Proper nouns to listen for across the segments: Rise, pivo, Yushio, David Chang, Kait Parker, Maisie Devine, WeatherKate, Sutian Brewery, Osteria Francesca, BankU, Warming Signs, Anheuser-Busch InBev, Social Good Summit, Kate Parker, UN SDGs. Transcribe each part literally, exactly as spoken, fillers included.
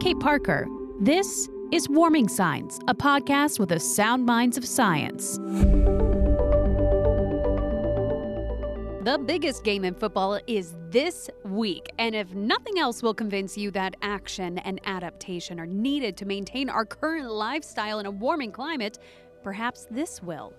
Kait Parker. This is Warming Signs, a podcast with the sound minds of science. The biggest game in football is this week, and if nothing else will convince you that action and adaptation are needed to maintain our current lifestyle in a warming climate, perhaps this will.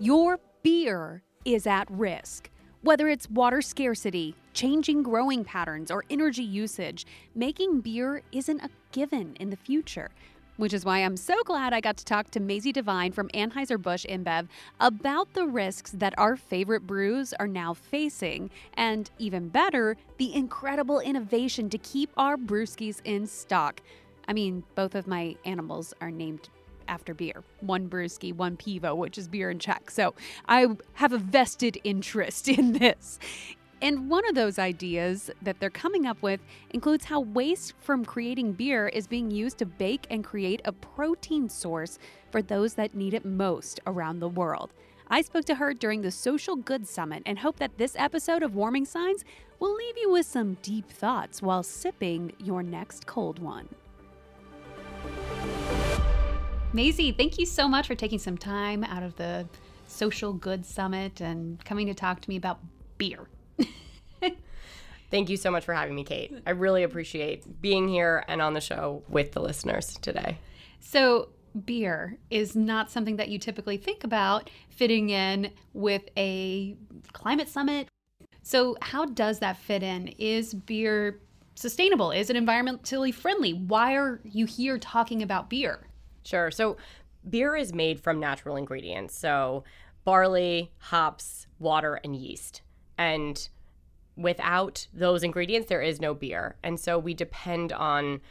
Your beer is at risk. Whether it's water scarcity, changing growing patterns, or energy usage, making beer isn't a given in the future. Which is why I'm so glad I got to talk to Maisie Devine from Anheuser-Busch InBev about the risks that our favorite brews are now facing, and even better, the incredible innovation to keep our brewskis in stock. I mean, both of my animals are named after beer. One brewski, one pivo, which is beer in Czech. So I have a vested interest in this. And one of those ideas that they're coming up with includes how waste from creating beer is being used to bake and create a protein source for those that need it most around the world. I spoke to her during the Social Good Summit and hope that this episode of Warming Signs will leave you with some deep thoughts while sipping your next cold one. Maisie, thank you so much for taking some time out of the Social Good Summit and coming to talk to me about beer. Thank you so much for having me, Kate. I really appreciate being here and on the show with the listeners today. So beer is not something that you typically think about fitting in with a climate summit. So how does that fit in? Is beer sustainable? Is it environmentally friendly? Why are you here talking about beer? Sure. So beer is made from natural ingredients. So barley, hops, water, and yeast. And without those ingredients, there is no beer. And so we depend on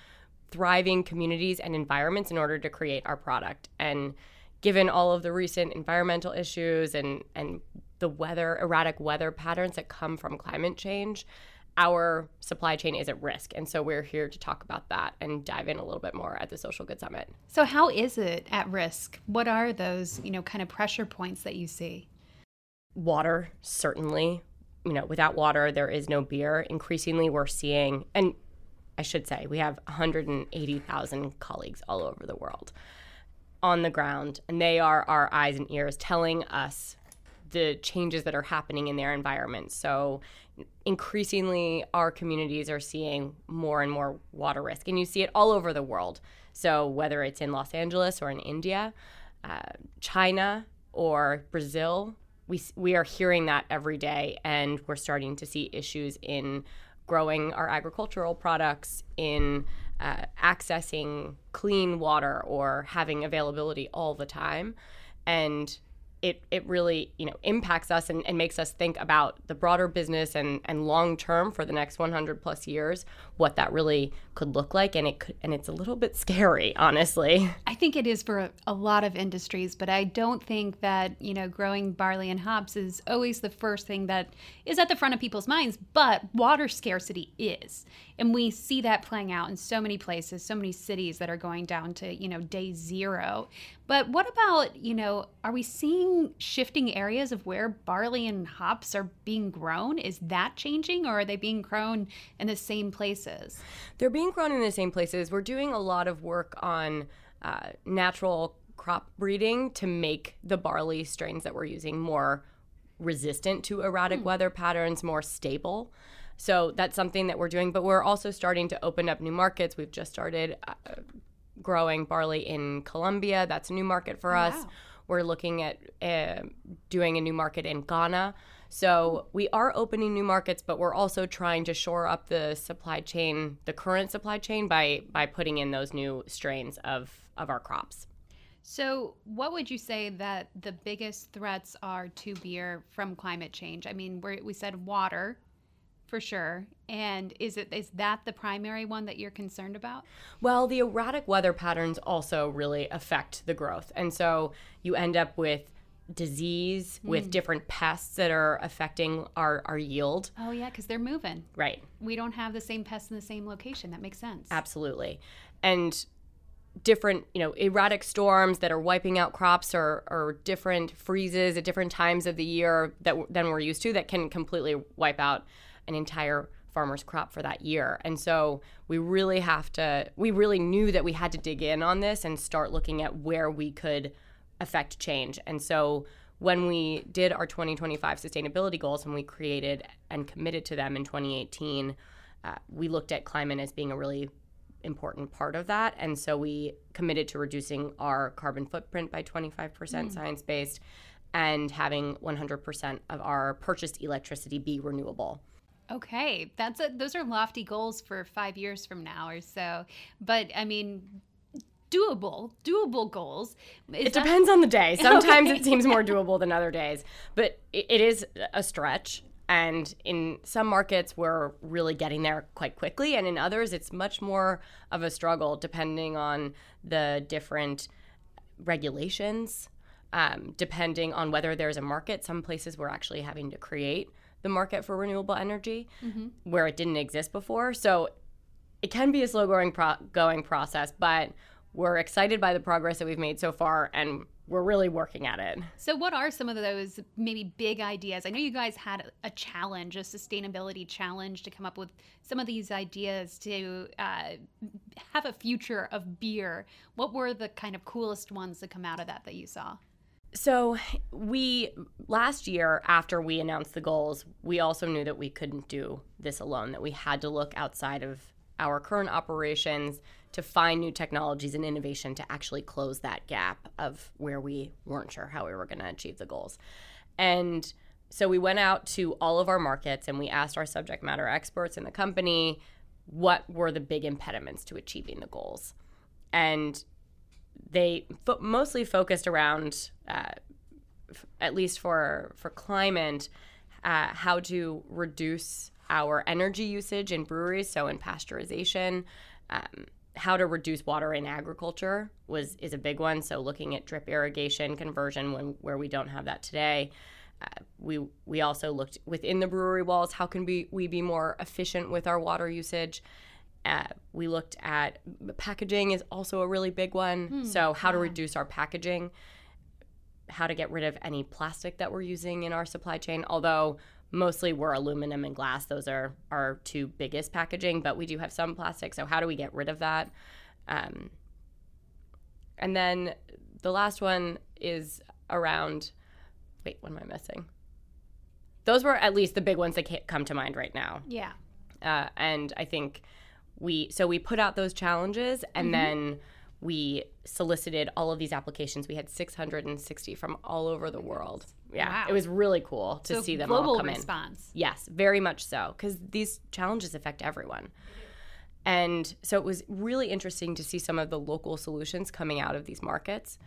thriving communities and environments in order to create our product. And given all of the recent environmental issues and, and the weather, erratic weather patterns that come from climate change, our supply chain is at risk. And so we're here to talk about that and dive in a little bit more at the Social Good Summit. So how is it at risk? What are those, you know, kind of pressure points that you see? Water, certainly. You know, without water, there is no beer. Increasingly, we're seeing, and I should say, we have one hundred eighty thousand colleagues all over the world on the ground, and they are our eyes and ears telling us the changes that are happening in their environment. So increasingly, our communities are seeing more and more water risk, and you see it all over the world. So whether it's in Los Angeles or in India, uh, China, or Brazil, We we are hearing that every day, and we're starting to see issues in growing our agricultural products, in uh, accessing clean water or having availability all the time. And it it really, you know, impacts us and, and makes us think about the broader business and, and long term for the next one hundred plus years, what that really could look like. And it could, and it's a little bit scary, honestly. I think it is for a, a lot of industries, but I don't think that, you know, growing barley and hops is always the first thing that is at the front of people's minds, but water scarcity is. And we see that playing out in so many places, so many cities that are going down to, you know, day zero. But what about, you know, are we seeing shifting areas of where barley and hops are being grown? Is that changing, or are they being grown in the same places? They're being grown in the same places. We're doing a lot of work on uh, natural crop breeding to make the barley strains that we're using more resistant to erratic mm. weather patterns, more stable. So that's something that we're doing, but we're also starting to open up new markets. We've just started uh, growing barley in Colombia. That's a new market for wow. us. We're looking at uh, doing a new market in Ghana. So we are opening new markets, but we're also trying to shore up the supply chain, the current supply chain, by by putting in those new strains of, of our crops. So what would you say that the biggest threats are to beer from climate change? I mean, we're, we said water. For sure. And is it is that the primary one that you're concerned about? Well, the erratic weather patterns also really affect the growth. And so you end up with disease, mm. with different pests that are affecting our, our yield. Oh, yeah, because they're moving. Right. We don't have the same pests in the same location. That makes sense. Absolutely. And different, you know, erratic storms that are wiping out crops, or, or different freezes at different times of the year that than we're used to that can completely wipe out an entire farmer's crop for that year. And so we really have to, we really knew that we had to dig in on this and start looking at where we could affect change. And so when we did our twenty twenty-five sustainability goals and we created and committed to them in twenty eighteen, uh, we looked at climate as being a really important part of that. And so we committed to reducing our carbon footprint by twenty-five percent mm. science-based and having one hundred percent of our purchased electricity be renewable. Okay, that's a, those are lofty goals for five years from now or so. But I mean, doable, doable goals. Is it that... depends on the day. Sometimes okay. It seems more doable than other days, but it, it is a stretch. And in some markets, we're really getting there quite quickly. And in others, it's much more of a struggle depending on the different regulations, um, depending on whether there's a market. Some places we're actually having to create the market for renewable energy mm-hmm. where it didn't exist before. So it can be a slow going, pro- going process, but we're excited by the progress that we've made so far, and we're really working at it. So what are some of those maybe big ideas? I know you guys had a challenge, a sustainability challenge, to come up with some of these ideas to uh, have a future of beer. What were the kind of coolest ones that come out of that that you saw? So we, last year after we announced the goals, we also knew that we couldn't do this alone, that we had to look outside of our current operations to find new technologies and innovation to actually close that gap of where we weren't sure how we were going to achieve the goals. And so we went out to all of our markets and we asked our subject matter experts in the company, what were the big impediments to achieving the goals? And they fo- mostly focused around, uh, f- at least for for climate, uh, how to reduce our energy usage in breweries, so in pasteurization. Um, how to reduce water in agriculture was is a big one, so looking at drip irrigation conversion when where we don't have that today. Uh, we we also looked within the brewery walls, how can we, we be more efficient with our water usage? Uh, we looked at packaging is also a really big one. Hmm. So how to yeah. reduce our packaging, how to get rid of any plastic that we're using in our supply chain. Although mostly we're aluminum and glass. Those are our two biggest packaging, but we do have some plastic. So how do we get rid of that? Um, and then the last one is around, wait, what am I missing? Those were at least the big ones that come to mind right now. Yeah. Uh, and I think... We so we put out those challenges, and mm-hmm. then we solicited all of these applications. We had six hundred sixty from all over the world. Yeah, wow. It was really cool to so see them all come response. in. Global response. Yes, very much so, because these challenges affect everyone. And so it was really interesting to see some of the local solutions coming out of these markets.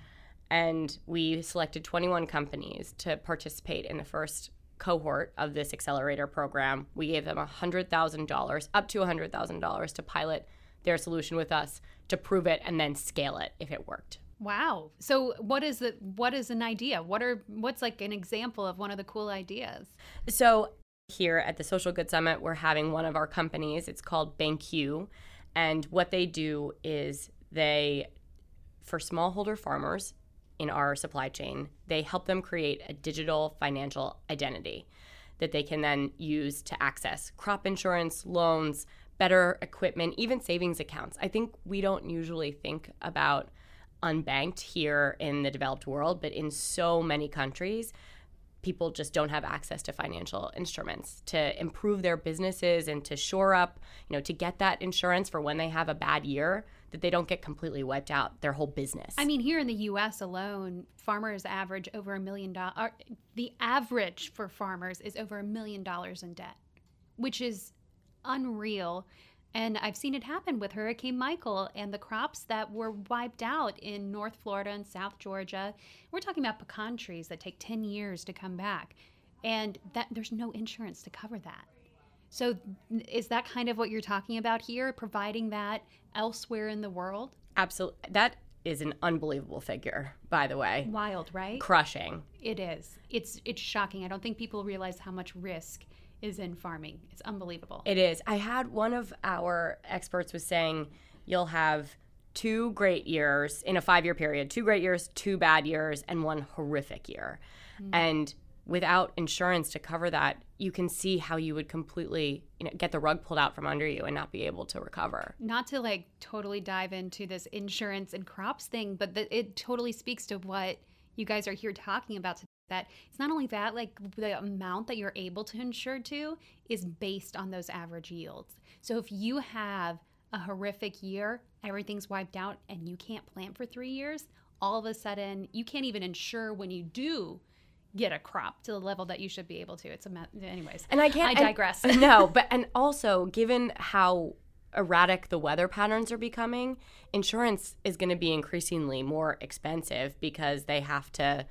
And we selected twenty-one companies to participate in the first cohort of this accelerator program. We gave them one hundred thousand dollars, up to one hundred thousand dollars to pilot their solution with us, to prove it and then scale it if it worked. Wow. So what is the what is an idea? What are what's like an example of one of the cool ideas? So here at the Social Good Summit, we're having one of our companies. It's called BankU, and what they do is they, for smallholder farmers in our supply chain, they help them create a digital financial identity that they can then use to access crop insurance, loans, better equipment, even savings accounts. I think we don't usually think about unbanked here in the developed world, but in so many countries, people just don't have access to financial instruments to improve their businesses and to shore up, you know, to get that insurance for when they have a bad year, that they don't get completely wiped out, their whole business. I mean, here in the U S alone, farmers average over a million dollars. The average for farmers is over a million dollars in debt, which is unreal. And I've seen it happen with Hurricane Michael and the crops that were wiped out in North Florida and South Georgia. We're talking about pecan trees that take ten years to come back, and that there's no insurance to cover that. So is that kind of what you're talking about here, providing that elsewhere in the world? Absolutely. That is an unbelievable figure, by the way. Wild, right? Crushing. It is. It's it's shocking. I don't think people realize how much risk is in farming. It's unbelievable. It is. I had one of our experts was saying you'll have two great years in a five-year period, two great years, two bad years, and one horrific year. Mm-hmm. And without insurance to cover that, you can see how you would completely, you know, get the rug pulled out from under you and not be able to recover. Not to like totally dive into this insurance and crops thing, but the, it totally speaks to what you guys are here talking about today. That it's not only that, like the amount that you're able to insure to is based on those average yields. So if you have a horrific year, everything's wiped out and you can't plant for three years, all of a sudden you can't even insure when you do get a crop to the level that you should be able to. It's a mess. Anyways, and I can't. I digress. And, no, but and also given how erratic the weather patterns are becoming, insurance is going to be increasingly more expensive because they have to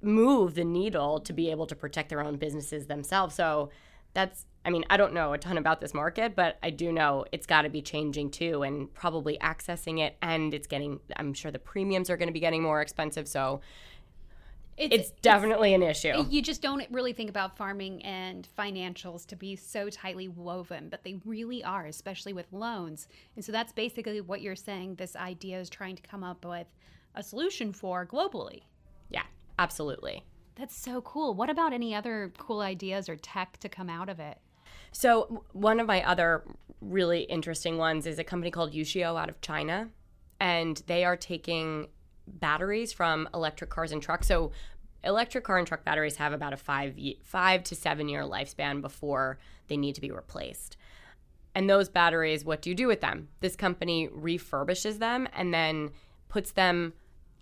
move the needle to be able to protect their own businesses themselves. So that's, I mean, I don't know a ton about this market, but I do know it's got to be changing too, and probably accessing it, and it's getting, I'm sure the premiums are going to be getting more expensive. So It's, it's definitely it's, an issue. You just don't really think about farming and financials to be so tightly woven, but they really are, especially with loans. And so that's basically what you're saying this idea is trying to come up with a solution for globally. Yeah, absolutely. That's so cool. What about any other cool ideas or tech to come out of it? So one of my other really interesting ones is a company called Yushio out of China, and they are taking batteries from electric cars and trucks. So electric car and truck batteries have about a five five to seven year lifespan before they need to be replaced. And those batteries, what do you do with them? This company refurbishes them and then puts them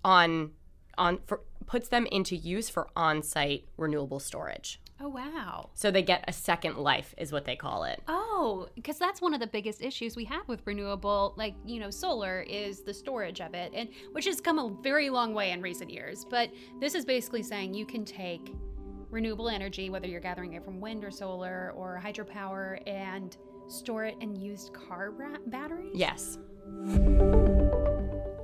on on for, puts them into use for on-site renewable storage. Oh, wow. So they get a second life is what they call it. Oh, because that's one of the biggest issues we have with renewable, like, you know, solar is the storage of it, and which has come a very long way in recent years. But this is basically saying you can take renewable energy, whether you're gathering it from wind or solar or hydropower, and store it in used car ra- batteries? Yes.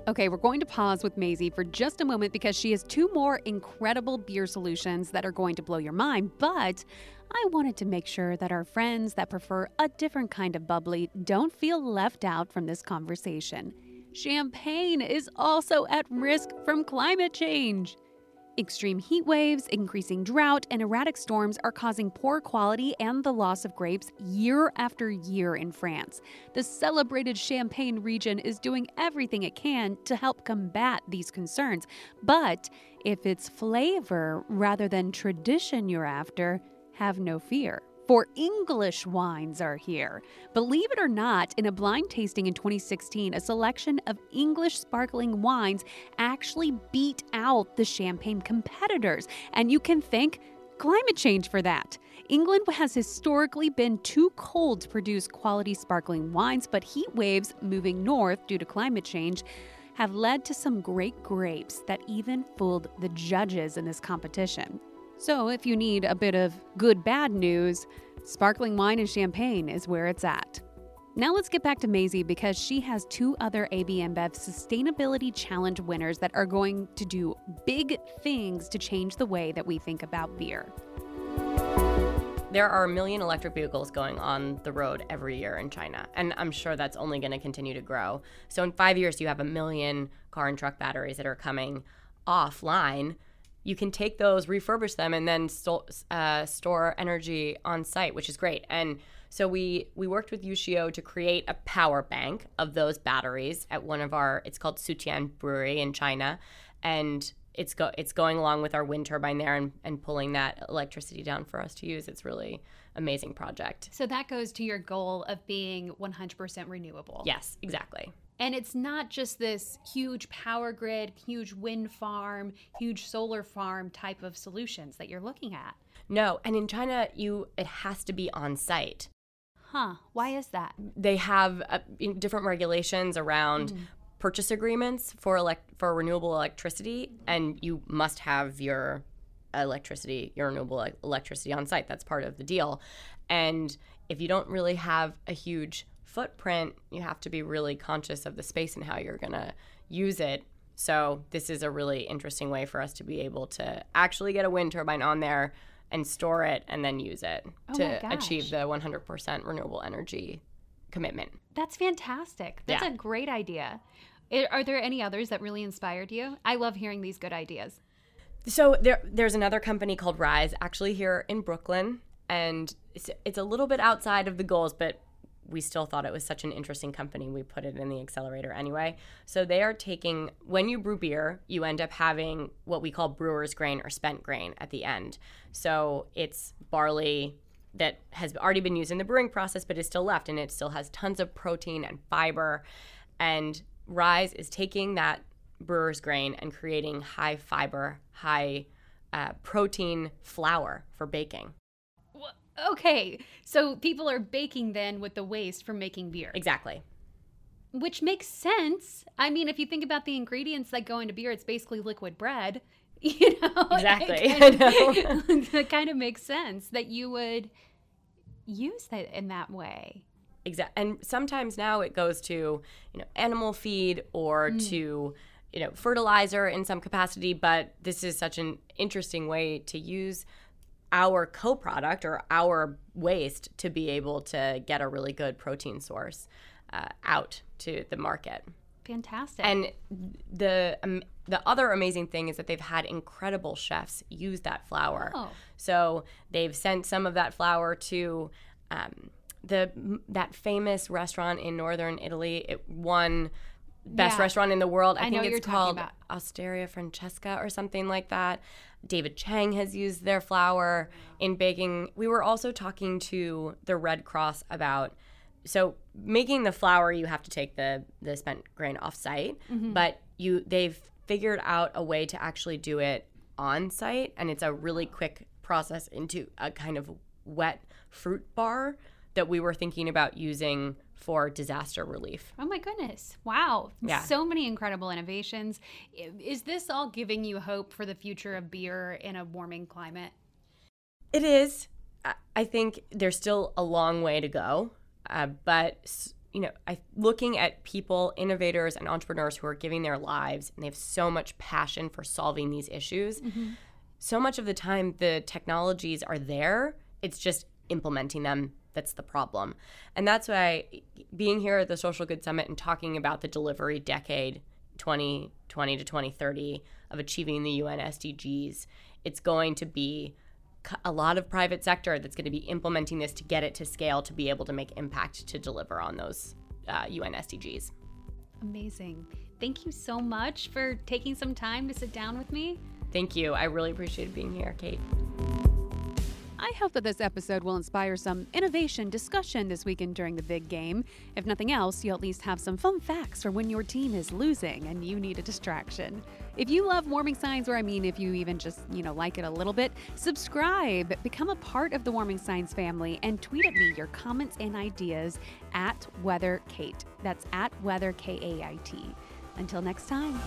Okay, we're going to pause with Maisie for just a moment because she has two more incredible beer solutions that are going to blow your mind, but I wanted to make sure that our friends that prefer a different kind of bubbly don't feel left out from this conversation. Champagne is also at risk from climate change. Extreme heat waves, increasing drought, and erratic storms are causing poor quality and the loss of grapes year after year in France. The celebrated Champagne region is doing everything it can to help combat these concerns. But if it's flavor rather than tradition you're after, have no fear, for English wines are here. Believe it or not, in a blind tasting in twenty sixteen, a selection of English sparkling wines actually beat out the Champagne competitors, and you can thank climate change for that. England has historically been too cold to produce quality sparkling wines, but heat waves moving north due to climate change have led to some great grapes that even fooled the judges in this competition. So if you need a bit of good bad news, sparkling wine and champagne is where it's at. Now let's get back to Maisie because she has two other A B InBev Sustainability Challenge winners that are going to do big things to change the way that we think about beer. There are a million electric vehicles going on the road every year in China, and I'm sure that's only going to continue to grow. So in five years, you have a million car and truck batteries that are coming offline. You can take those, refurbish them, and then st- uh, store energy on site, which is great. And so we we worked with Yushio to create a power bank of those batteries at one of our, it's called Sutian Brewery in China. And it's go it's going along with our wind turbine there and, and pulling that electricity down for us to use. It's really amazing project. So that goes to your goal of being one hundred percent renewable. Yes, exactly. And it's not just this huge power grid, huge wind farm, huge solar farm type of solutions that you're looking at. No, and in China, you it has to be on site. Huh, why is that? They have uh, different regulations around mm. purchase agreements for elect- for renewable electricity, and you must have your electricity, your renewable electricity on site. That's part of the deal. And if you don't really have a huge footprint, you have to be really conscious of the space and how you're going to use it. So this is a really interesting way for us to be able to actually get a wind turbine on there and store it and then use it oh to achieve the one hundred percent renewable energy commitment. That's fantastic. That's yeah. a great idea. Are there any others that really inspired you? I love hearing these good ideas. So there, there's another company called Rise, actually here in Brooklyn, and it's, it's a little bit outside of the goals, but we still thought it was such an interesting company, we put it in the accelerator anyway. So they are taking, when you brew beer, you end up having what we call brewer's grain or spent grain at the end. So it's barley that has already been used in the brewing process, but is still left, and it still has tons of protein and fiber. And Rise is taking that brewer's grain and creating high fiber, high uh, protein flour for baking. Okay, so people are baking then with the waste from making beer. Exactly. Which makes sense. I mean, if you think about the ingredients that go into beer, it's basically liquid bread, you know? Exactly. It kind of, I know. That kind of makes sense that you would use that in that way. Exactly. And sometimes now it goes to, you know, animal feed or mm. to, you know, fertilizer in some capacity, but this is such an interesting way to use our co-product or our waste to be able to get a really good protein source uh, out to the market. Fantastic. And the um, the other amazing thing is that they've had incredible chefs use that flour. Oh. So they've sent some of that flour to um, the that famous restaurant in northern Italy. It won best yeah. restaurant in the world. I, I think it's called Osteria Francesca or something like that. David Chang has used their flour in baking. We were also talking to the Red Cross about, so making the flour, you have to take the, the spent grain off-site, mm-hmm. but you they've figured out a way to actually do it on-site, and it's a really quick process into a kind of wet fruit bar that we were thinking about using for disaster relief. Oh my goodness. Wow. Yeah. So many incredible innovations. Is this all giving you hope for the future of beer in a warming climate? It is. I think there's still a long way to go, uh, but you know, I, looking at people, innovators and entrepreneurs who are giving their lives and they have so much passion for solving these issues, mm-hmm. so much of the time the technologies are there, it's just implementing them that's the problem. And that's why being here at the Social Good Summit and talking about the delivery decade twenty twenty to twenty thirty of achieving the U N S D Gs, it's going to be a lot of private sector that's going to be implementing this to get it to scale, to be able to make impact, to deliver on those uh, U N S D Gs. Amazing. Thank you so much for taking some time to sit down with me. Thank you. I really appreciate being here, Kate. I hope that this episode will inspire some innovation discussion this weekend during the big game. If nothing else, you'll at least have some fun facts for when your team is losing and you need a distraction. If you love Warming Signs, or I mean if you even just, you know, like it a little bit, subscribe, become a part of the Warming Signs family, and tweet at me your comments and ideas at WeatherKate. That's at Weather K A I T. Until next time.